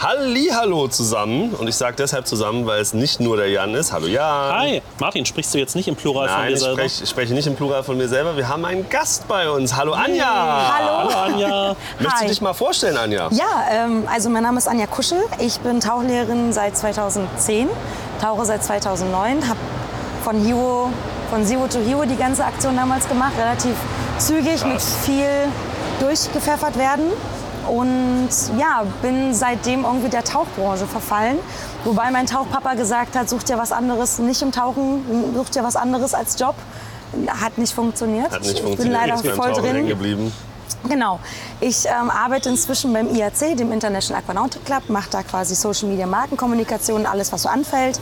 Hallihallo zusammen. Und ich sage deshalb zusammen, weil es nicht nur der Jan ist. Hallo Jan. Hi. Martin, sprichst du jetzt nicht im Plural von dir selber? Nein, ich spreche nicht im Plural von mir selber. Wir haben einen Gast bei uns. Hallo Anja. Hallo. Hallo Anja. Möchtest du dich mal vorstellen, Anja? Ja, also mein Name ist Anja Kuschel. Ich bin Tauchlehrerin seit 2010, tauche seit 2009, habe von Zero to Hero die ganze Aktion damals gemacht. Relativ zügig, mit viel durchgepfeffert werden. Und ja, bin seitdem irgendwie der Tauchbranche verfallen. Wobei mein Tauchpapa gesagt hat, such dir was anderes, nicht im Tauchen, such dir was anderes als Job. Hat nicht funktioniert. Hat nicht funktioniert. Ich bin leider voll drin geblieben. Genau. Ich arbeite inzwischen beim IAC, dem International Aquanautic Club, mache da quasi Social Media, Markenkommunikation, alles was so anfällt.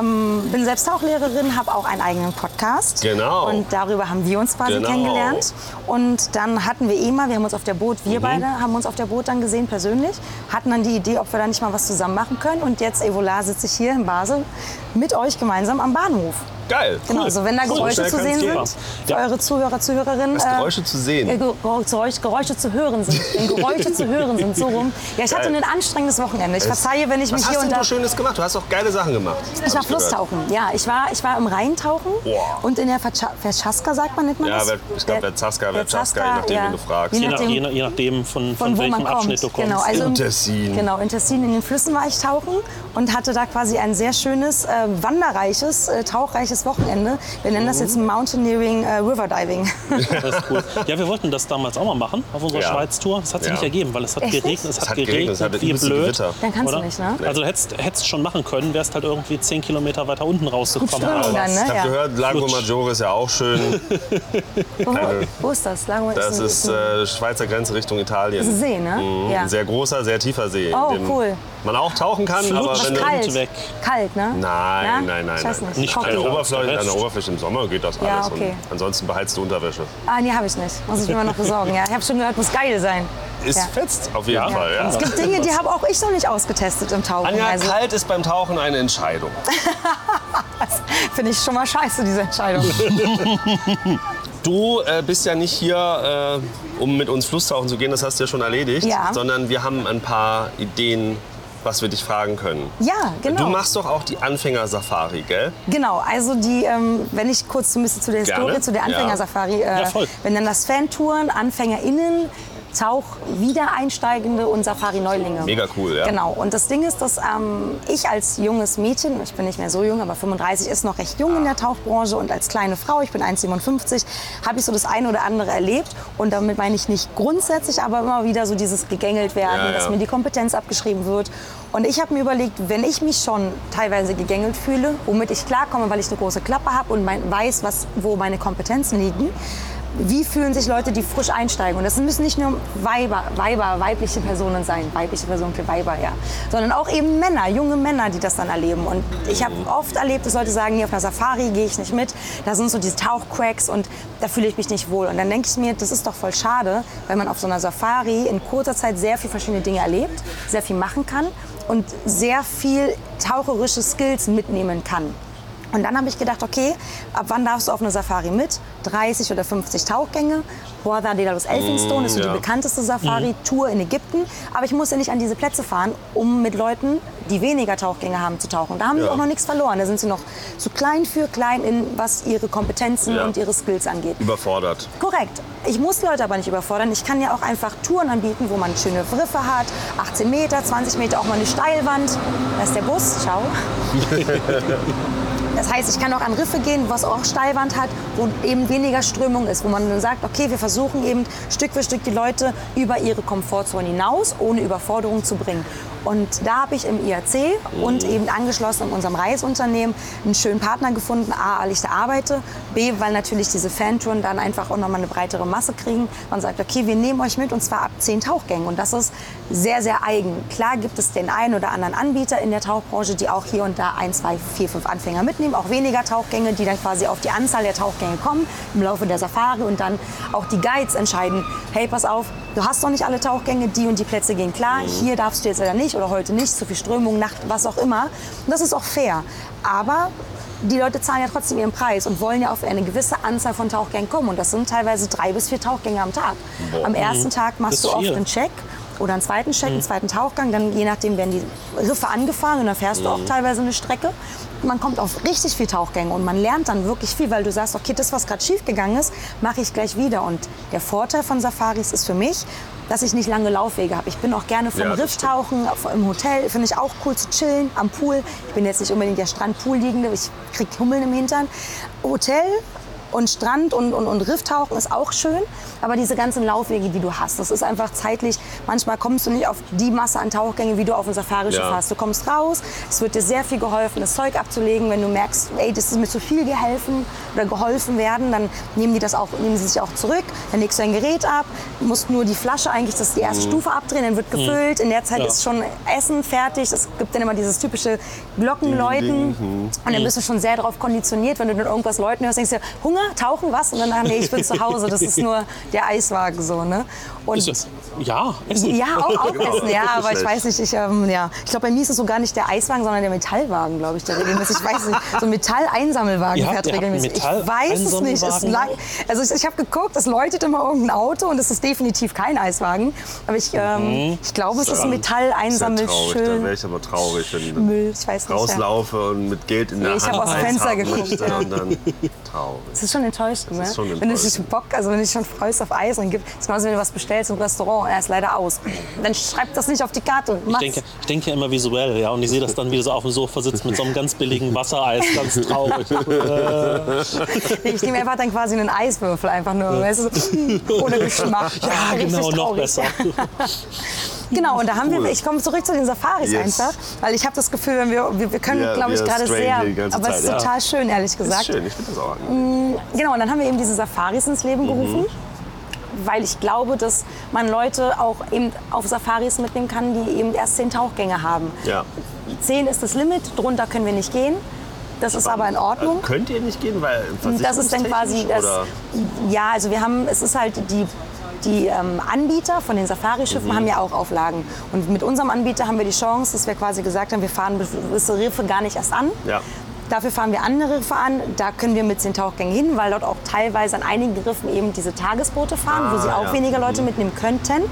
Bin selbst Tauchlehrerin, habe auch einen eigenen Podcast. Genau. Und darüber haben wir uns quasi kennengelernt. Und dann hatten wir mal, wir haben uns auf der Boot, wir beide haben uns auf der Boot dann gesehen persönlich, hatten dann die Idee, ob wir da nicht mal was zusammen machen können. Und jetzt, voilà, sitze ich hier in Basel mit euch gemeinsam am Bahnhof. Geil. Genau, cool. Also wenn da Geräusche zu sehen sind, für eure Zuhörer, Zuhörerinnen. Was Geräusche zu sehen? Geräusche zu hören sind. Wenn Geräusche zu hören sind, so rum. Ja, ich hatte ein anstrengendes Wochenende. Ich verzeihe, wenn ich mich hier und da... Was hast du Schönes gemacht? Du hast auch geile Sachen gemacht. Ich war Flusstauchen. Ja, ich war im Rhein tauchen und in der Verzasca, sagt man nicht mal das? Ja, ich glaube Verzasca, je nachdem, wen du fragst. Je nachdem von welchem Abschnitt du kommst. Genau, also in Tessin. Genau, in Tessin in den Flüssen war ich tauchen und hatte da quasi ein sehr schönes, wanderreiches, tauchreiches Wochenende. Wir nennen das jetzt Mountaineering River Diving. Das ist cool. Ja, wir wollten das damals auch mal machen auf unserer Schweiz-Tour. Das hat sich nicht ergeben, weil es hat geregnet, es hat geregnet, wie blöd. Dann kannst du nicht, ne? Also hättest schon machen können, wärst halt irgendwie 10 Kilometer weiter unten rausgekommen. Ne? Ich habe gehört, Lago Maggiore ist ja auch schön. Wo ist das? Lago Maggiore? Das ist Schweizer Grenze Richtung Italien. Das ist ein See, ne? Ja. Ein sehr großer, sehr tiefer See. Oh, cool. Man auch tauchen kann, aber wenn du weg. Kalt, ne? Nein. Nicht an der Oberfläche im Sommer geht das alles. Ja, okay. Und ansonsten beheizte Unterwäsche. Ah, nee, habe ich nicht. Muss ich mir noch besorgen. Ja, ich habe schon gehört, muss geil sein. Ist fetzt auf jeden Fall. Ja. Es gibt Dinge, die habe auch ich noch nicht ausgetestet im Tauchen. Anja, kalt ist beim Tauchen eine Entscheidung. Das finde ich schon mal scheiße, diese Entscheidung. Du bist ja nicht hier, um mit uns Flusstauchen zu gehen, das hast du ja schon erledigt, sondern wir haben ein paar Ideen, was wir dich fragen können. Ja, genau. Du machst doch auch die Anfängersafari, gell? Genau, also die, wenn ich kurz ein bisschen zu der Historie, zu der Anfängersafari, wenn dann das Fan-Touren, AnfängerInnen, Tauch-Wiedereinsteigende und Safari-Neulinge. Mega cool, ja. Genau. Und das Ding ist, dass ich als junges Mädchen, ich bin nicht mehr so jung, aber 35 ist noch recht jung in der Tauchbranche und als kleine Frau, ich bin 1,57, habe ich so das eine oder andere erlebt. Und damit meine ich nicht grundsätzlich, aber immer wieder so dieses gegängelt werden, dass mir die Kompetenz abgeschrieben wird. Und ich habe mir überlegt, wenn ich mich schon teilweise gegängelt fühle, womit ich klarkomme, weil ich eine große Klappe habe und weiß, wo meine Kompetenzen liegen, wie fühlen sich Leute, die frisch einsteigen? Und das müssen nicht nur weibliche Personen sein, weibliche Personen für Weiber, sondern auch eben Männer, junge Männer, die das dann erleben. Und ich habe oft erlebt, dass Leute sagen, hier auf einer Safari gehe ich nicht mit, da sind so diese Tauchcracks und da fühle ich mich nicht wohl. Und dann denke ich mir, das ist doch voll schade, weil man auf so einer Safari in kurzer Zeit sehr viele verschiedene Dinge erlebt, sehr viel machen kann und sehr viel taucherische Skills mitnehmen kann. Und dann habe ich gedacht, okay, ab wann darfst du auf eine Safari mit? 30 oder 50 Tauchgänge. Daedalus, Elphinstone ist so die bekannteste Safari-Tour in Ägypten. Aber ich muss ja nicht an diese Plätze fahren, um mit Leuten, die weniger Tauchgänge haben, zu tauchen. Da haben die auch noch nichts verloren. Da sind sie noch zu klein für klein, was ihre Kompetenzen und ihre Skills angeht. Überfordert. Korrekt. Ich muss Leute aber nicht überfordern. Ich kann ja auch einfach Touren anbieten, wo man schöne Riffe hat. 18 Meter, 20 Meter, auch mal eine Steilwand. Da ist der Bus. Ciao. Das heißt, ich kann auch an Riffe gehen, was auch Steilwand hat, wo eben weniger Strömung ist, wo man dann sagt, okay, wir versuchen eben Stück für Stück die Leute über ihre Komfortzone hinaus, ohne Überforderung zu bringen. Und da habe ich im IAC und eben angeschlossen in unserem Reisunternehmen einen schönen Partner gefunden. A, weil ich da arbeite. B, weil natürlich diese Fantouren dann einfach auch nochmal eine breitere Masse kriegen. Man sagt, okay, wir nehmen euch mit und zwar ab 10 Tauchgängen. Und das ist sehr, sehr eigen. Klar gibt es den einen oder anderen Anbieter in der Tauchbranche, die auch hier und da 1, 2, 4, 5 Anfänger mitnehmen. Auch weniger Tauchgänge, die dann quasi auf die Anzahl der Tauchgänge kommen im Laufe der Safari. Und dann auch die Guides entscheiden, hey, pass auf, du hast doch nicht alle Tauchgänge, die und die Plätze gehen klar. Hier darfst du jetzt oder nicht. Oder heute nicht, zu viel Strömung, Nacht, was auch immer. Und das ist auch fair. Aber die Leute zahlen ja trotzdem ihren Preis und wollen ja auf eine gewisse Anzahl von Tauchgängen kommen. Und das sind teilweise 3 bis 4 Tauchgänge am Tag. Am ersten Tag machst du oft einen Check. oder einen zweiten Check, einen zweiten Tauchgang. Dann je nachdem werden die Riffe angefahren und dann fährst du auch teilweise eine Strecke. Man kommt auf richtig viel Tauchgänge und man lernt dann wirklich viel, weil du sagst, okay, das, was gerade schief gegangen ist, mache ich gleich wieder. Und der Vorteil von Safaris ist für mich, dass ich nicht lange Laufwege habe. Ich bin auch gerne vom Riff tauchen, im Hotel, finde ich auch cool zu chillen, am Pool. Ich bin jetzt nicht unbedingt der Strand-Pool-Liegende, ich kriege Hummeln im Hintern. Hotel und Strand und Rifftauchen ist auch schön, aber diese ganzen Laufwege, die du hast, das ist einfach zeitlich, manchmal kommst du nicht auf die Masse an Tauchgänge, wie du auf ein Safari-Schiff hast. Du kommst raus, es wird dir sehr viel geholfen, das Zeug abzulegen, wenn du merkst, ey, das ist mir zu viel geholfen werden, dann nehmen sie sich auch zurück, dann legst du dein Gerät ab, musst nur die Flasche eigentlich, das ist die erste Stufe abdrehen, dann wird gefüllt, in der Zeit ist schon Essen fertig, es gibt dann immer dieses typische Glockenläuten und dann bist du schon sehr darauf konditioniert, wenn du dann irgendwas läuten hörst, denkst du, Hunger? Tauchen, was? Und dann, nee, ich bin zu Hause, das ist nur der Eiswagen, so, ne? Und ist das? Ja, Essen. Ja, auch Essen, ja, aber ich weiß nicht, ich glaube, bei mir ist es so gar nicht der Eiswagen, sondern der Metallwagen, glaube ich, der regelmäßig, ich weiß nicht, so ein Metalleinsammelwagen fährt regelmäßig. Ich weiß es nicht, ich habe geguckt, es läutet immer irgendein Auto und es ist definitiv kein Eiswagen, aber ich glaube, es ist ein Metalleinsammelschön. Da wäre ich aber traurig, wenn Müll, ich weiß nicht, rauslaufe und mit Geld in der Hand. Ich habe aus dem Fenster geguckt. Das ist schon enttäuschend, ne? Wenn du dich schon freust auf Eis und gibst, ist genauso, wenn du was bestellst im Restaurant und er ist leider aus. Dann schreib das nicht auf die Karte. Ich denke immer visuell, ja, und ich sehe das dann, wie du so auf dem Sofa sitzt mit so einem ganz billigen Wassereis, ganz traurig. Ich nehme einfach dann quasi einen Eiswürfel, einfach nur, ohne Geschmack. Ja, genau, noch besser. Genau, und da haben wir, ich komme zurück zu den Safaris einfach, weil ich habe das Gefühl, wir können, glaube ich, gerade sehr, aber es ist total schön, ehrlich gesagt. Ist schön, ich finde das auch angenehm. Genau, und dann haben wir eben diese Safaris ins Leben gerufen, weil ich glaube, dass man Leute auch eben auf Safaris mitnehmen kann, die eben erst 10 Tauchgänge haben. Ja. 10 ist das Limit, drunter können wir nicht gehen. Das ist aber in Ordnung. Könnt ihr nicht gehen, weil das ist dann quasi das, ja, also wir haben, es ist halt die Anbieter von den Safari-Schiffen haben ja auch Auflagen. Und mit unserem Anbieter haben wir die Chance, dass wir quasi gesagt haben, wir fahren gewisse Riffe gar nicht erst an. Ja. Dafür fahren wir andere Riffe an. Da können wir mit 10 Tauchgängen hin, weil dort auch teilweise an einigen Riffen eben diese Tagesboote fahren, wo sie auch weniger Leute mitnehmen könnten.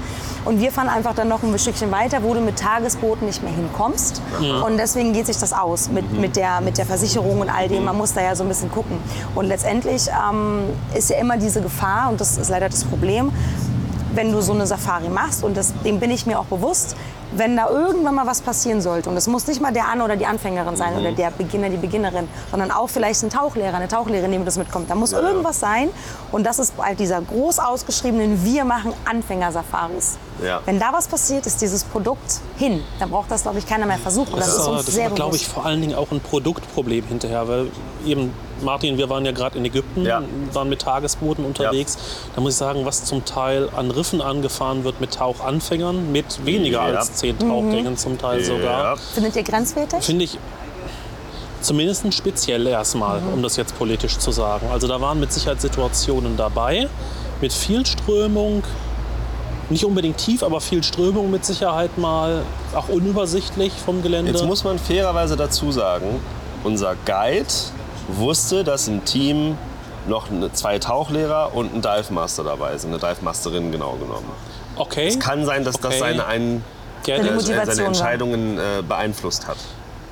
Und wir fahren einfach dann noch ein Stückchen weiter, wo du mit Tagesbooten nicht mehr hinkommst. Ja. Und deswegen geht sich das aus mit der Versicherung und all dem. Man muss da ja so ein bisschen gucken. Und letztendlich ist ja immer diese Gefahr, und das ist leider das Problem, wenn du so eine Safari machst, und dem bin ich mir auch bewusst, wenn da irgendwann mal was passieren sollte, und es muss nicht mal der An- oder die Anfängerin sein oder der Beginner, die Beginnerin, sondern auch vielleicht ein Tauchlehrer, eine Tauchlehrerin, die das mitkommt, da muss irgendwas sein, und das ist bei dieser groß ausgeschriebenen Wir machen Anfängersafaris. Ja. Wenn da was passiert, ist dieses Produkt hin. Dann braucht das, glaube ich, keiner mehr versuchen. Das war, glaube ich, vor allen Dingen auch ein Produktproblem hinterher, weil eben Martin, wir waren ja gerade in Ägypten, waren mit Tagesbooten unterwegs. Ja. Da muss ich sagen, was zum Teil an Riffen angefahren wird mit Tauchanfängern, mit weniger als 10 Tauchgängen zum Teil sogar. Findet ihr grenzwertig? Finde ich zumindest speziell erstmal, um das jetzt politisch zu sagen. Also da waren mit Sicherheit Situationen dabei, mit viel Strömung, nicht unbedingt tief, aber viel Strömung mit Sicherheit mal, auch unübersichtlich vom Gelände. Jetzt muss man fairerweise dazu sagen, unser Guide wusste, dass im Team noch 2 Tauchlehrer und ein Dive Master dabei sind, eine Dive Masterin genau genommen. Okay. Es kann sein, dass das seine Entscheidungen beeinflusst hat.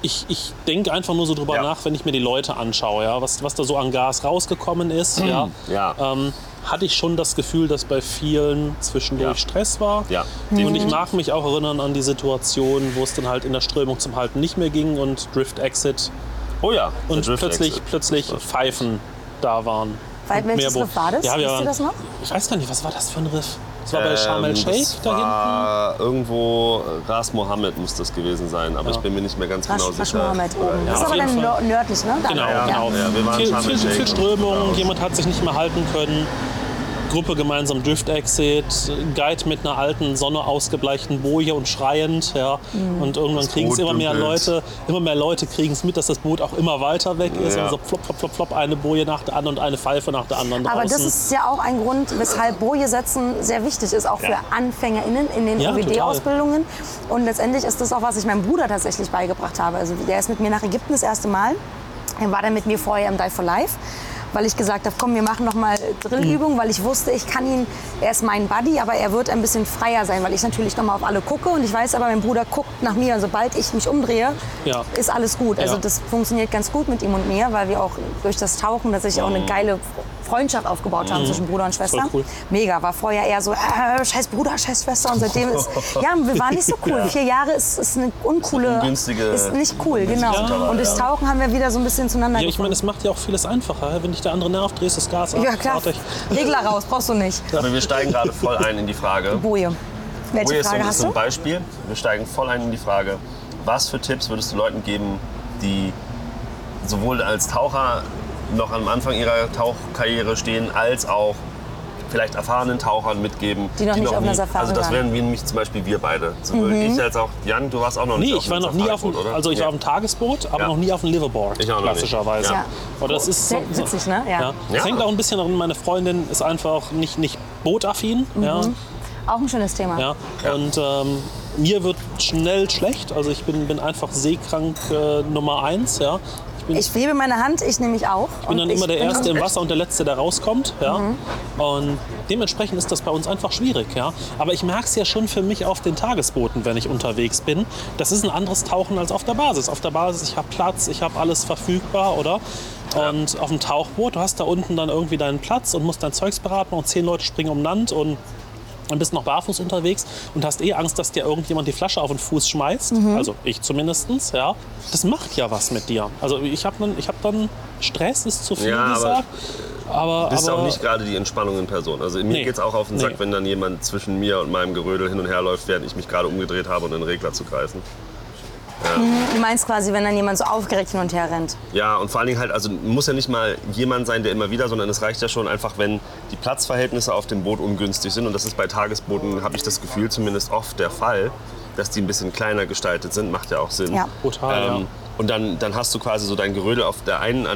Ich denke einfach nur so drüber nach, wenn ich mir die Leute anschaue, ja, was da so an Gas rausgekommen ist. Hatte ich schon das Gefühl, dass bei vielen zwischendurch Stress war. Ja. Und ich mag mich auch erinnern an die Situation, wo es dann halt in der Strömung zum Halten nicht mehr ging und Drift Exit. Oh ja. Und plötzlich Pfeifen da waren. Welches Riff war das? Ja, wisst ihr das noch? Ich weiß gar nicht, was war das für ein Riff? Das war bei Sharm el-Sheikh da hinten? Irgendwo Ras Mohammed muss das gewesen sein, aber ich bin mir nicht mehr ganz genau sicher. Ras Mohammed oben. Das ist aber dann nördlich, ne? Genau, genau. Ja, wir waren viel Strömung, jemand hat sich nicht mehr halten können. Gruppe gemeinsam Drift-Exit, Guide mit einer alten, sonneausgebleichten Boje und schreiend. Ja. Und irgendwann kriegen es immer mehr Leute kriegen es mit, dass das Boot auch immer weiter weg ist. Ja. Also flop, flop, flop, flop, eine Boje nach der anderen und eine Pfeife nach der anderen draußen. Aber das ist ja auch ein Grund, weshalb Boje setzen sehr wichtig ist, auch für AnfängerInnen in den OBD-Ausbildungen. Und letztendlich ist das auch, was ich meinem Bruder tatsächlich beigebracht habe. Also der ist mit mir nach Ägypten das erste Mal. Er war dann mit mir vorher im Dive for Life. weil ich gesagt habe, komm, wir machen noch mal Drillübungen, weil ich wusste, ich kann ihn, er ist mein Buddy, aber er wird ein bisschen freier sein, weil ich natürlich noch mal auf alle gucke und ich weiß aber, mein Bruder guckt nach mir und sobald ich mich umdrehe, ist alles gut. Also das funktioniert ganz gut mit ihm und mir, weil wir auch durch das Tauchen, dass ich auch eine geile Freundschaft aufgebaut haben zwischen Bruder und Schwester. Cool. Mega, war vorher eher so, scheiß Bruder, scheiß Schwester und seitdem ist, wir waren nicht so cool. 4 Jahre ist eine uncoole, ist nicht cool, genau. Ja. Und durchs Tauchen haben wir wieder so ein bisschen zueinander gefunden. Ich meine, es macht ja auch vieles einfacher, wenn dich der andere nervt, drehst das Gas ab. Ja klar, Regler raus, brauchst du nicht. Aber wir steigen gerade voll ein in die Frage. Boje. Welche Boje Frage hast du? Ein Beispiel. Wir steigen voll ein in die Frage, was für Tipps würdest du Leuten geben, die sowohl als Taucher noch am Anfang ihrer Tauchkarriere stehen, als auch vielleicht erfahrenen Tauchern mitgeben. Die noch nicht auf einer Safari Also das wären nämlich zum Beispiel wir beide. Ich als auch, Jan, du warst auch noch nicht auf einem Safari-Boot, oder? Also ich war auf einem Tagesboot, aber noch nie auf einem Liveaboard, klassischerweise. Ja. Oder das ist so, witzig, ne? Das hängt auch ein bisschen daran, meine Freundin ist einfach nicht bootaffin. Ja. Auch ein schönes Thema. Und mir wird schnell schlecht, also ich bin einfach seekrank Nummer 1. Ich hebe meine Hand, ich nehme mich auch. Ich bin dann immer der Erste im Wasser und der Letzte, der rauskommt. Und dementsprechend ist das bei uns einfach schwierig. Aber ich merke es ja schon für mich auf den Tagesbooten, wenn ich unterwegs bin. Das ist ein anderes Tauchen als auf der Basis. Auf der Basis, ich habe Platz, ich habe alles verfügbar, oder? Und auf dem Tauchboot, du hast da unten dann irgendwie deinen Platz und musst dein Zeugs beraten und 10 Leute springen um Land und dann bist noch barfuß unterwegs und hast Angst, dass dir irgendjemand die Flasche auf den Fuß schmeißt. Also ich zumindestens, Das macht ja was mit dir. Also ich habe dann, Stress ist zu viel gesagt. Aber du bist auch nicht gerade die Entspannung in Person. Also mir geht's auch auf den Sack, wenn dann jemand zwischen mir und meinem Gerödel hin und her läuft, während ich mich gerade umgedreht habe, um den Regler zu greifen. Du meinst quasi, wenn dann jemand so aufgeregt hin und her rennt? Ja, und vor allen Dingen halt, also muss ja nicht mal jemand sein, der immer wieder, sondern es reicht ja schon einfach, wenn die Platzverhältnisse auf dem Boot ungünstig sind. Und das ist bei Tagesbooten, habe ich das Gefühl, zumindest oft der Fall, dass die ein bisschen kleiner gestaltet sind, macht ja auch Sinn. Ja, total. Und dann hast du quasi so dein Gerödel an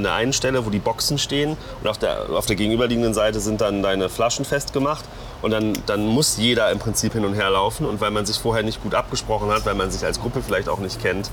der einen Stelle, wo die Boxen stehen, und auf der gegenüberliegenden Seite sind dann deine Flaschen festgemacht. Und dann muss jeder im Prinzip hin und her laufen. Und weil man sich vorher nicht gut abgesprochen hat, weil man sich als Gruppe vielleicht auch nicht kennt,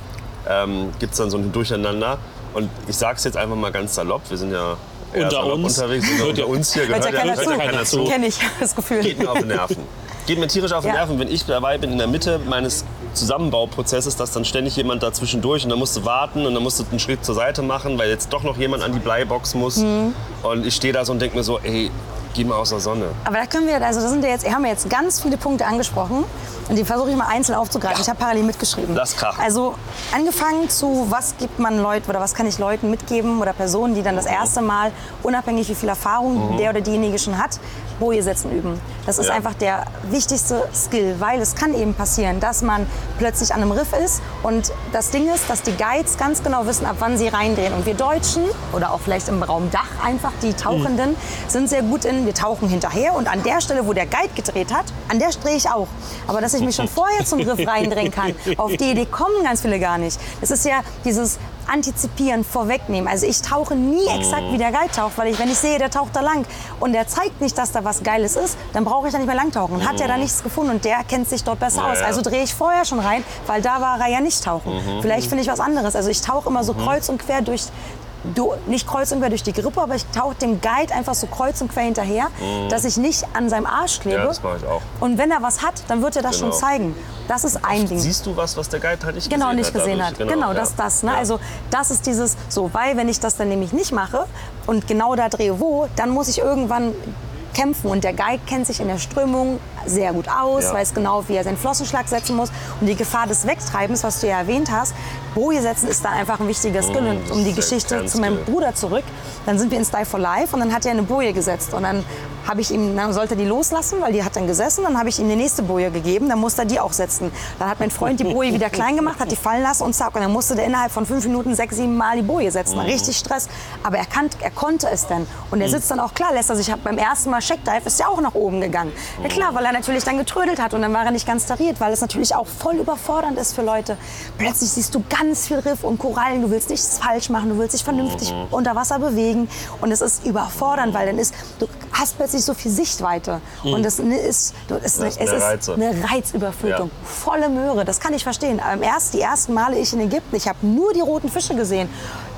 gibt es dann so ein Durcheinander. Und ich sage es jetzt einfach mal ganz salopp, wir sind ja unterwegs, unter uns hier, gehört ja keiner zu. Kenne ich das Gefühl. Geht mir auf den Nerven. Geht mir tierisch auf den Nerven, wenn ich dabei bin in der Mitte meines Zusammenbauprozesses, dass dann ständig jemand dazwischen durch und dann musst du warten und dann musst du einen Schritt zur Seite machen, weil jetzt doch noch jemand an die Bleibox muss. Und ich stehe da so und denke mir so, ey, geh mal aus der Sonne. Aber da können wir, also da sind haben wir jetzt ganz viele Punkte angesprochen und die versuche ich mal einzeln aufzugreifen. Ich habe parallel mitgeschrieben. Lass krachen. Also angefangen zu, was gibt man Leuten oder was kann ich Leuten mitgeben oder Personen, die dann das erste Mal, unabhängig wie viel Erfahrung der oder diejenige schon hat, Boje setzen üben. Das ist einfach der wichtigste Skill, weil es kann eben passieren, dass man plötzlich an einem Riff ist und das Ding ist, dass die Guides ganz genau wissen, ab wann sie reindrehen. Und wir Deutschen oder auch vielleicht im Raum Dach einfach, die Tauchenden, sind sehr gut in, wir tauchen hinterher und an der Stelle, wo der Guide gedreht hat, an der drehe ich auch. Aber dass ich mich schon vorher zum Riff reindrehen kann, auf die Idee kommen ganz viele gar nicht. Das ist ja dieses Antizipieren, vorwegnehmen. Also ich tauche nie exakt wie der Guide taucht, weil wenn ich sehe, der taucht da lang und der zeigt nicht, dass da was Geiles ist, dann brauche ich da nicht mehr lang tauchen. Hat er da nichts gefunden und der kennt sich dort besser aus. Also drehe ich vorher schon rein, weil da war er ja nicht tauchen. Vielleicht finde ich was anderes. Also ich tauche immer so kreuz und quer nicht kreuz und quer durch die Grippe, aber ich tauche dem Guide einfach so kreuz und quer hinterher, dass ich nicht an seinem Arsch klebe. Ja, das mache ich auch. Und wenn er was hat, dann wird er das schon zeigen. Das ist ein Ding. Siehst du was der Guide halt nicht gesehen hat. Genau, das. Ne? Ja. Also das ist dieses so, weil wenn ich das dann nämlich nicht mache und genau da drehe dann muss ich irgendwann kämpfen. Und der Guide kennt sich in der Strömung sehr gut aus, weiß genau, wie er seinen Flossenschlag setzen muss. Und die Gefahr des Wegtreibens, was du ja erwähnt hast, Boje setzen ist da einfach ein wichtiger Skill. Und um die Geschichte zu meinem Bruder zurück, dann sind wir ins Dive for Life und dann hat er eine Boje gesetzt. Und dann habe ich ihm, dann sollte er die loslassen, weil die hat dann gesessen. Dann habe ich ihm die nächste Boje gegeben, dann musste er die auch setzen. Dann hat mein Freund die Boje wieder klein gemacht, hat die fallen lassen und zack. Und dann musste der innerhalb von 5 Minuten 6, 7 Mal die Boje setzen. Richtig Stress. Aber er konnte es dann. Und er sitzt dann auch klar, lässt er sich beim ersten Mal Checkdive ist ja auch nach oben gegangen. Ja klar, weil er natürlich dann getrödelt hat und dann war er nicht ganz tariert, weil es natürlich auch voll überfordernd ist für Leute. Plötzlich siehst du ganz viel Riff und Korallen, du willst nichts falsch machen, du willst dich vernünftig unter Wasser bewegen und es ist überfordernd, weil dann ist, du hast plötzlich so viel Sichtweite. Mhm. Und es ist eine Reizüberflutung. Ja. Volle Möhre, das kann ich verstehen. Die ersten Male ich in Ägypten, ich habe nur die roten Fische gesehen.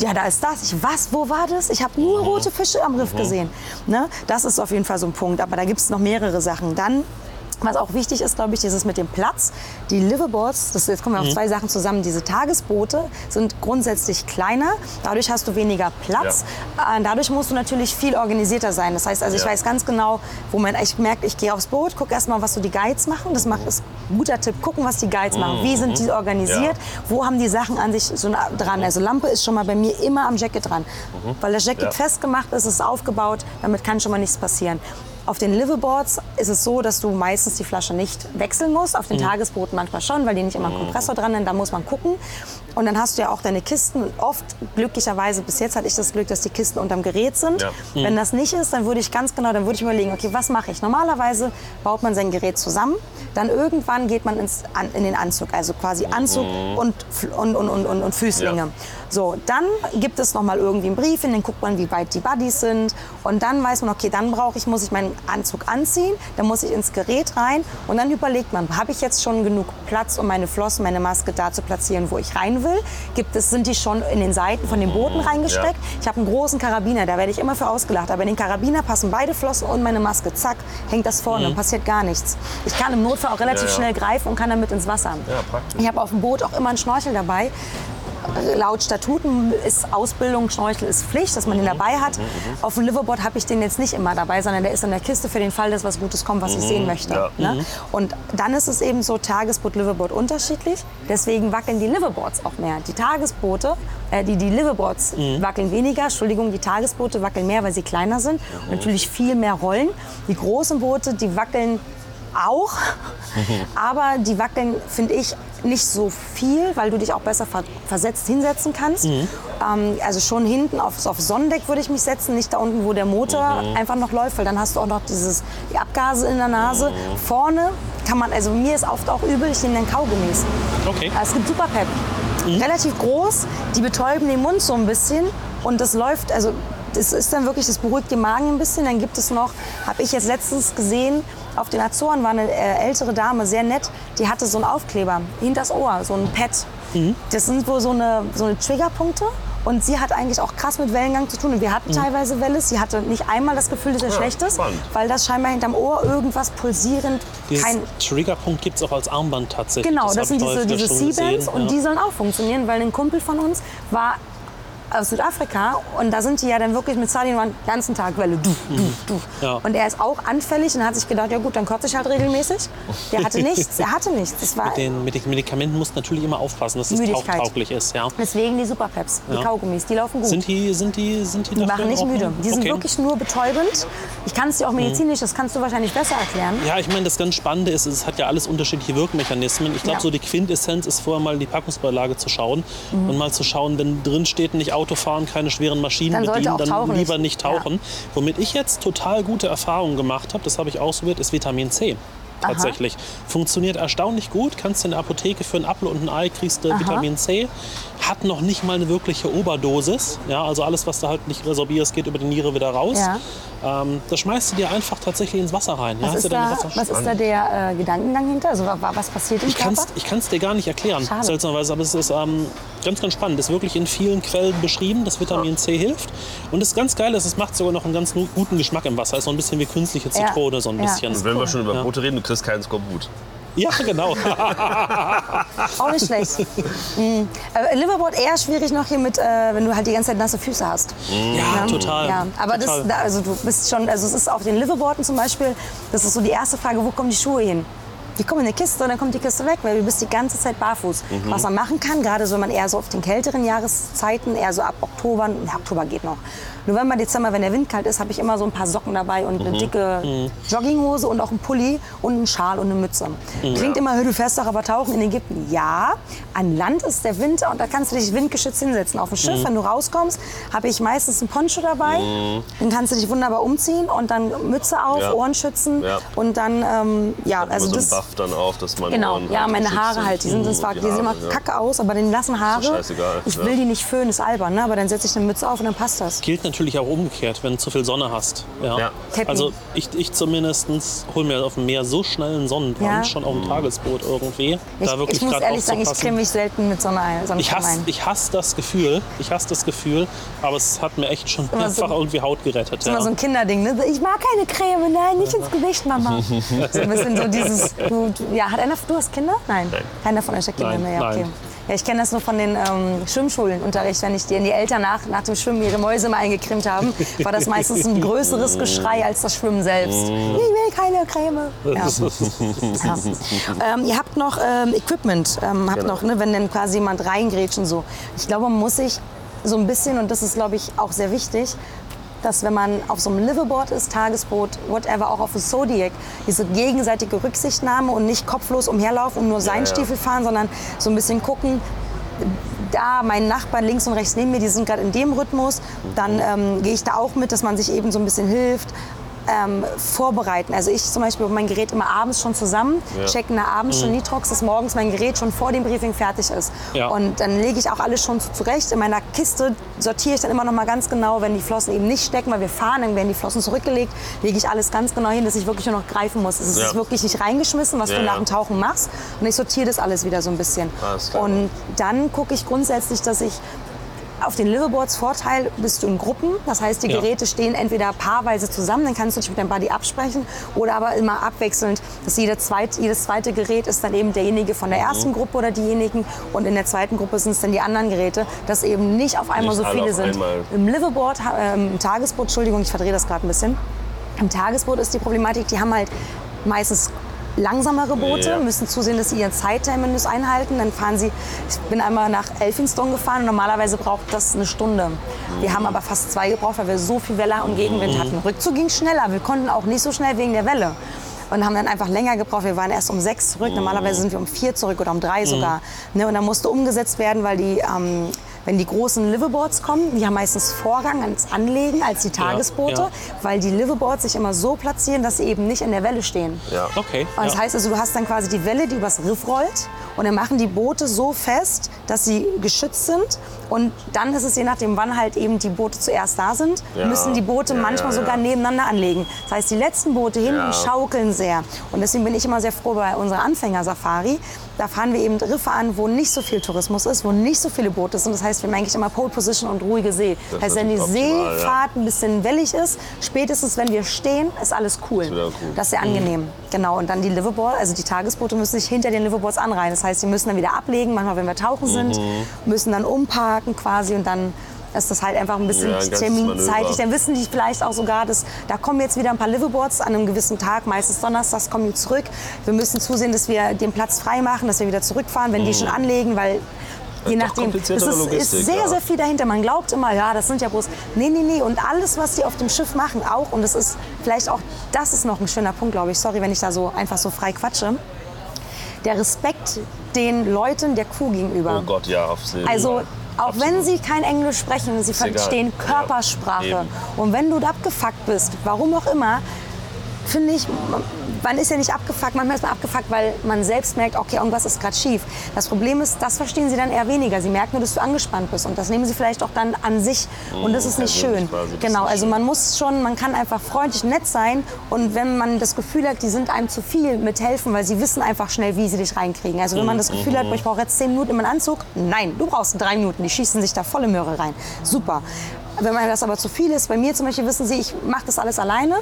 Ja, da ist das. Wo war das? Ich habe nur rote Fische am Riff gesehen. Ne? Das ist auf jeden Fall so ein Punkt. Aber da gibt es noch mehrere Sachen. Dann, was auch wichtig ist, glaube ich, dieses mit dem Platz. Die Liveaboards, jetzt kommen wir auf zwei Sachen zusammen, diese Tagesboote sind grundsätzlich kleiner, dadurch hast du weniger Platz. Ja. Dadurch musst du natürlich viel organisierter sein. Das heißt, also ich weiß ganz genau, ich merke, ich gehe aufs Boot, gucke erstmal, was so die Guides machen. Das ist ein guter Tipp, gucken, was die Guides machen. Wie sind die organisiert? Ja. Wo haben die Sachen an sich so dran? Also Lampe ist schon mal bei mir immer am Jacket dran. Weil das Jacket festgemacht ist, ist aufgebaut, damit kann schon mal nichts passieren. Auf den Liveaboards ist es so, dass du meistens die Flasche nicht wechseln musst. Auf den Tagesbooten manchmal schon, weil die nicht immer einen Kompressor dran sind. Da muss man gucken. Und dann hast du ja auch deine Kisten. Und oft, glücklicherweise, bis jetzt hatte ich das Glück, dass die Kisten unterm Gerät sind. Ja. Wenn das nicht ist, dann würde ich dann würde ich überlegen, okay, was mache ich? Normalerweise baut man sein Gerät zusammen. Dann irgendwann geht man in den Anzug. Also quasi Anzug und Füßlinge. Ja. So, dann gibt es noch mal irgendwie einen Brief, in den guckt man, wie weit die Buddies sind. Und dann weiß man, okay, dann muss ich meinen Anzug anziehen, dann muss ich ins Gerät rein. Und dann überlegt man, habe ich jetzt schon genug Platz, um meine Flossen, meine Maske da zu platzieren, wo ich rein will? Sind die schon in den Seiten von den Booten reingesteckt? Ja. Ich habe einen großen Karabiner, da werde ich immer für ausgelacht. Aber in den Karabiner passen beide Flossen und meine Maske. Zack, hängt das vorne, passiert gar nichts. Ich kann im Notfall auch relativ schnell greifen und kann damit ins Wasser. Ja, praktisch. Ich habe auf dem Boot auch immer einen Schnorchel dabei. Laut Statuten ist Ausbildung, Schnorchel ist Pflicht, dass man den dabei hat. Auf dem Liveaboard habe ich den jetzt nicht immer dabei, sondern der ist in der Kiste für den Fall, dass was Gutes kommt, was ich sehen möchte. Ja. Ne? Und dann ist es eben so Tagesboot, Liveaboard unterschiedlich. Deswegen wackeln die Liveaboards auch mehr. Die Liveaboards wackeln weniger. Entschuldigung, die Tagesboote wackeln mehr, weil sie kleiner sind. Und natürlich viel mehr rollen. Die großen Boote, die wackeln auch, aber die wackeln, finde ich, nicht so viel, weil du dich auch besser versetzt hinsetzen kannst. Also schon hinten auf Sonnendeck würde ich mich setzen, nicht da unten, wo der Motor einfach noch läuft, weil dann hast du auch noch die Abgase in der Nase. Vorne kann man, also mir ist oft auch übel, ich nehme dann Kaugummis. Okay. Es gibt Superpep, relativ groß, die betäuben den Mund so ein bisschen und das läuft, also das ist dann wirklich, das beruhigt den Magen ein bisschen. Dann gibt es noch, habe ich jetzt letztens gesehen, auf den Azoren war eine ältere Dame, sehr nett, die hatte so einen Aufkleber hinters Ohr, so ein Pad. Das sind wohl so eine Triggerpunkte. Und sie hat eigentlich auch krass mit Wellengang zu tun. Und wir hatten teilweise Welle. Sie hatte nicht einmal das Gefühl, dass er schlecht ist, weil das scheinbar hinterm Ohr irgendwas pulsierend. Kein Triggerpunkt gibt es auch als Armband tatsächlich. Genau, das sind diese C-Bands und die sollen auch funktionieren, weil ein Kumpel von uns war aus Südafrika und da sind die ja dann wirklich mit Sardinwaren den ganzen Tag Welle. Ja. Und er ist auch anfällig und hat sich gedacht, ja gut, dann kürze ich halt regelmäßig. Der hatte nichts, er hatte nichts. Das war mit den Medikamenten musst du natürlich immer aufpassen, dass es tauglich ist. Ja. Deswegen die Superpeps, die Kaugummis, die laufen gut. Die machen nicht müde, die sind wirklich nur betäubend. Ich kann es dir auch medizinisch, das kannst du wahrscheinlich besser erklären. Ja, ich meine, das ganz Spannende ist, es hat ja alles unterschiedliche Wirkmechanismen. Ich glaube, so die Quintessenz ist vorher mal in die Packungsbeilage zu schauen und mal zu schauen, wenn drin steht, nicht Autofahren, keine schweren Maschinen bedienen, dann lieber nicht tauchen. Ja. Womit ich jetzt total gute Erfahrungen gemacht habe, das habe ich ausprobiert, ist Vitamin C. Tatsächlich. Aha. Funktioniert erstaunlich gut. Kannst du in der Apotheke für einen Apfel und ein Ei kriegst du Vitamin C. Hat noch nicht mal eine wirkliche Oberdosis. Ja, also alles, was du halt nicht resorbierst, geht über die Niere wieder raus. Ja. Das schmeißt du dir einfach tatsächlich ins Wasser rein. Was ist da der Gedankengang hinter? Also, was passiert im Körper? Ich kann es dir gar nicht erklären, seltsamerweise. Aber es ist ganz, ganz spannend. Es ist wirklich in vielen Quellen beschrieben, dass Vitamin C hilft. Und das ganz Geile ist, es macht sogar noch einen ganz guten Geschmack im Wasser. Ist so ein bisschen wie künstliche Zitrone. So ein bisschen. Und wenn wir schon über Boote reden, du kriegst keinen Skorbut. Ja, genau. Auch nicht schlecht. Liveaboard eher schwierig noch hier mit, wenn du halt die ganze Zeit nasse Füße hast. Ja, total. Ja. Aber total. Es ist auf den Liveaboarden zum Beispiel, das ist so die erste Frage, wo kommen die Schuhe hin? Die kommen in eine Kiste und dann kommt die Kiste weg, weil du bist die ganze Zeit barfuß. Was man machen kann, gerade so, wenn man eher so auf den kälteren Jahreszeiten, eher so ab Oktober, Oktober geht noch. November, Dezember, wenn der Wind kalt ist, habe ich immer so ein paar Socken dabei und eine dicke Jogginghose und auch einen Pulli und einen Schal und eine Mütze. Klingt immer, du fährst doch aber tauchen in Ägypten. Ja, An Land ist der Winter und da kannst du dich windgeschützt hinsetzen. Auf dem Schiff, wenn du rauskommst, habe ich meistens einen Poncho dabei. Dann kannst du dich wunderbar umziehen und dann Mütze auf, Ohren schützen und dann, also das... So einen Buff dann auf, dass man Ohren meine Haare halt, die sehen immer kacke aus, aber den nassen Haare, ich will die nicht föhnen, ist albern, ne? Aber dann setze ich eine Mütze auf und dann passt das. Gilt natürlich auch umgekehrt, wenn du zu viel Sonne hast. Also ich zumindest hole mir auf dem Meer so schnell einen Sonnenbrand, schon auf dem Tagesboot irgendwie. Ich muss ehrlich sagen, ich creme mich selten mit Sonne ein. Ich hasse das Gefühl, aber es hat mir echt schon mehrfach irgendwie Haut gerettet. Das ist immer so ein Kinderding, ne? Ich mag keine Creme, nein, nicht ins Gesicht, Mama. So ein bisschen so dieses, du hast Kinder? Nein, keiner von euch hat Kinder mehr. Ja, okay. Ja, ich kenne das nur von den Schwimmschulenunterricht, wenn die Eltern nach dem Schwimmen ihre Mäuse mal eingecremt haben, war das meistens ein größeres Geschrei als das Schwimmen selbst. Ich will keine Creme. Ihr habt noch Equipment, wenn dann quasi jemand reingrätscht und so. Ich glaube, man muss sich so ein bisschen, und das ist, glaube ich, auch sehr wichtig, dass wenn man auf so einem Liveaboard ist, Tagesboot, whatever, auch auf dem Zodiac, diese gegenseitige Rücksichtnahme und nicht kopflos umherlaufen und nur seinen Stiefel fahren, sondern so ein bisschen gucken, da mein Nachbar links und rechts neben mir, die sind gerade in dem Rhythmus, dann gehe ich da auch mit, dass man sich eben so ein bisschen hilft. Vorbereiten. Also ich zum Beispiel mein Gerät immer abends schon zusammen, checke nach abends schon Nitrox, dass morgens mein Gerät schon vor dem Briefing fertig ist. Ja. Und dann lege ich auch alles schon zurecht. In meiner Kiste sortiere ich dann immer noch mal ganz genau, wenn die Flossen eben nicht stecken, weil wir fahren, dann werden die Flossen zurückgelegt, lege ich alles ganz genau hin, dass ich wirklich nur noch greifen muss. Es ist wirklich nicht reingeschmissen, was du nach dem Tauchen machst. Und ich sortiere das alles wieder so ein bisschen. Und dann gucke ich grundsätzlich, dass ich auf den Liveaboards Vorteil bist du in Gruppen, das heißt die Geräte stehen entweder paarweise zusammen, dann kannst du dich mit deinem Buddy absprechen oder aber immer abwechselnd, dass jedes zweite Gerät ist dann eben derjenige von der ersten Gruppe oder diejenigen und in der zweiten Gruppe sind es dann die anderen Geräte, dass eben nicht auf einmal nicht so viele sind. Einmal. Im Liveaboard, im Tagesboot, Entschuldigung, ich verdrehe das gerade ein bisschen, im Tagesboot ist die Problematik, die haben halt meistens langsamere Boote, müssen zusehen, dass sie ihren Zeittime-Mindest einhalten. Dann fahren sie, ich bin einmal nach Elphinstone gefahren und normalerweise braucht das eine Stunde. Wir haben aber fast 2 gebraucht, weil wir so viel Welle und Gegenwind hatten. Rückzug ging schneller, wir konnten auch nicht so schnell wegen der Welle. Und haben dann einfach länger gebraucht. Wir waren erst um 6 zurück, normalerweise sind wir um 4 zurück oder um 3 sogar. Ne? Und dann musste umgesetzt werden, weil die, wenn die großen Liveaboards kommen, die haben meistens Vorrang ans Anlegen als die Tagesboote, weil die Liveaboards sich immer so platzieren, dass sie eben nicht in der Welle stehen. Ja. Okay. Und das heißt also, du hast dann quasi die Welle, die übers Riff rollt und dann machen die Boote so fest, dass sie geschützt sind und dann ist es je nachdem, wann halt eben die Boote zuerst da sind, müssen die Boote manchmal sogar nebeneinander anlegen. Das heißt, die letzten Boote hinten schaukeln sehr und deswegen bin ich immer sehr froh bei unserer Anfängersafari. Da fahren wir eben Riffe an, wo nicht so viel Tourismus ist, wo nicht so viele Boote sind. Das heißt, wir haben eigentlich immer Pole Position und ruhige See. Das heißt, wenn die Seefahrt ein bisschen wellig ist, spätestens wenn wir stehen, ist alles cool. Das ist sehr angenehm. Genau. Und dann die Liveaboard, also die Tagesboote müssen sich hinter den Liveaboards anreihen. Das heißt, die müssen dann wieder ablegen, manchmal wenn wir tauchen sind, müssen dann umparken quasi und dann ist das halt einfach ein bisschen terminzeitig. Dann wissen die vielleicht auch sogar, dass da kommen jetzt wieder ein paar Liveaboards an einem gewissen Tag, meistens donnerstags kommen die zurück. Wir müssen zusehen, dass wir den Platz frei machen, dass wir wieder zurückfahren, wenn die schon anlegen, weil je nachdem, es ist sehr, sehr viel dahinter. Man glaubt immer, das sind ja bloß, nee. Und alles, was die auf dem Schiff machen, auch, und das ist vielleicht auch, das ist noch ein schöner Punkt, glaube ich, sorry, wenn ich da so einfach so frei quatsche, der Respekt den Leuten der Crew gegenüber. Oh Gott, ja, absolut. Also, auch wenn sie kein Englisch sprechen, sie verstehen Körpersprache. Ja, und wenn du abgefuckt bist, warum auch immer, finde ich, man ist ja nicht abgefuckt, manchmal ist man abgefuckt, weil man selbst merkt, okay, irgendwas ist gerade schief. Das Problem ist, das verstehen sie dann eher weniger. Sie merken nur, dass du angespannt bist und das nehmen sie vielleicht auch dann an sich und das ist nicht schön. Genau, also man muss schon, man kann einfach freundlich, nett sein und wenn man das Gefühl hat, die sind einem zu viel, mithelfen, weil sie wissen einfach schnell, wie sie dich reinkriegen. Also wenn man das Gefühl hat, ich brauche jetzt 10 Minuten in meinen Anzug, nein, du brauchst 3 Minuten, die schießen sich da volle Möhre rein. Super. Wenn man das aber zu viel ist, bei mir zum Beispiel wissen sie, ich mache das alles alleine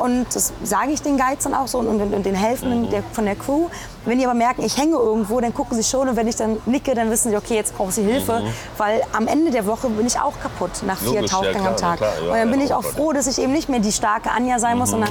und das sage ich den Guides dann auch so und den Helfenden von der Crew. Wenn die aber merken, ich hänge irgendwo, dann gucken sie schon und wenn ich dann nicke, dann wissen sie, okay, jetzt braucht sie Hilfe, weil am Ende der Woche bin ich auch kaputt nach 4 Tauchgängen am Tag. Klar, und dann bin ich auch froh, dass ich eben nicht mehr die starke Anja sein muss, sondern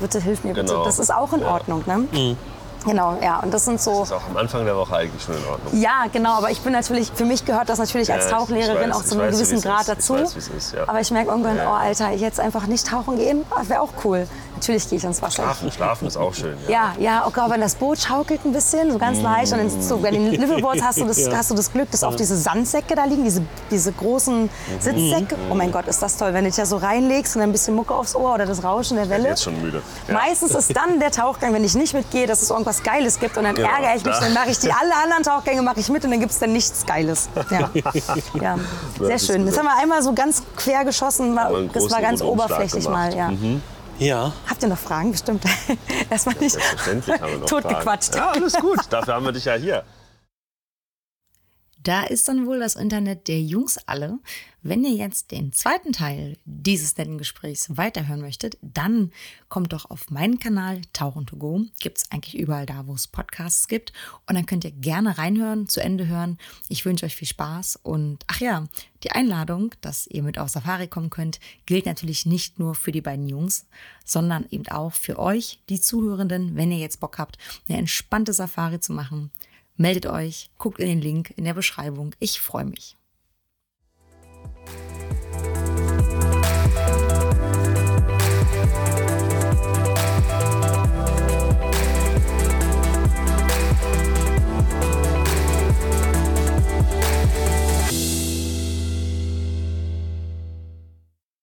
bitte hilf mir, bitte. Das ist auch in Ordnung. Ne? Genau, ja. Und das sind so. Das ist auch am Anfang der Woche eigentlich schon in Ordnung. Ja, genau. Aber ich bin natürlich, für mich gehört das natürlich als Tauchlehrerin auch zu einem gewissen Grad dazu. Ich weiß, wie es ist, ja. Aber ich merke irgendwann, oh Alter, jetzt einfach nicht tauchen gehen, wäre auch cool. Natürlich gehe ich ins Wasser. Schlafen ist auch schön. Ja, ja, auch wenn das Boot schaukelt ein bisschen, so ganz leicht. Und dann sitzt du, bei den Liveaboards hast du das Glück, dass auf diese Sandsäcke da liegen, diese großen Sitzsäcke. Oh mein Gott, ist das toll, wenn du dich da so reinlegst und dann ein bisschen Mucke aufs Ohr oder das Rauschen der Welle. Ich bin jetzt schon müde. Ja. Meistens ist dann der Tauchgang, wenn ich nicht mitgehe, dass es irgendwas Geiles gibt. Und dann ärgere ich mich, dann mache ich alle anderen Tauchgänge mache ich mit und dann gibt es dann nichts Geiles. Ja. Ja. Sehr schön. Das haben wir einmal so ganz quer geschossen, das war ganz oberflächlich mal. Ja. Ja. Habt ihr noch Fragen? Bestimmt. Erstmal nicht totgequatscht. Ja, alles gut. Dafür haben wir dich ja hier. Da ist dann wohl das Internet der Jungs alle. Wenn ihr jetzt den zweiten Teil dieses netten Gesprächs weiterhören möchtet, dann kommt doch auf meinen Kanal Tauchen2Go. Gibt es eigentlich überall da, wo es Podcasts gibt. Und dann könnt ihr gerne reinhören, zu Ende hören. Ich wünsche euch viel Spaß. Und ach ja, die Einladung, dass ihr mit auf Safari kommen könnt, gilt natürlich nicht nur für die beiden Jungs, sondern eben auch für euch, die Zuhörenden, wenn ihr jetzt Bock habt, eine entspannte Safari zu machen. Meldet euch, guckt in den Link in der Beschreibung. Ich freue mich.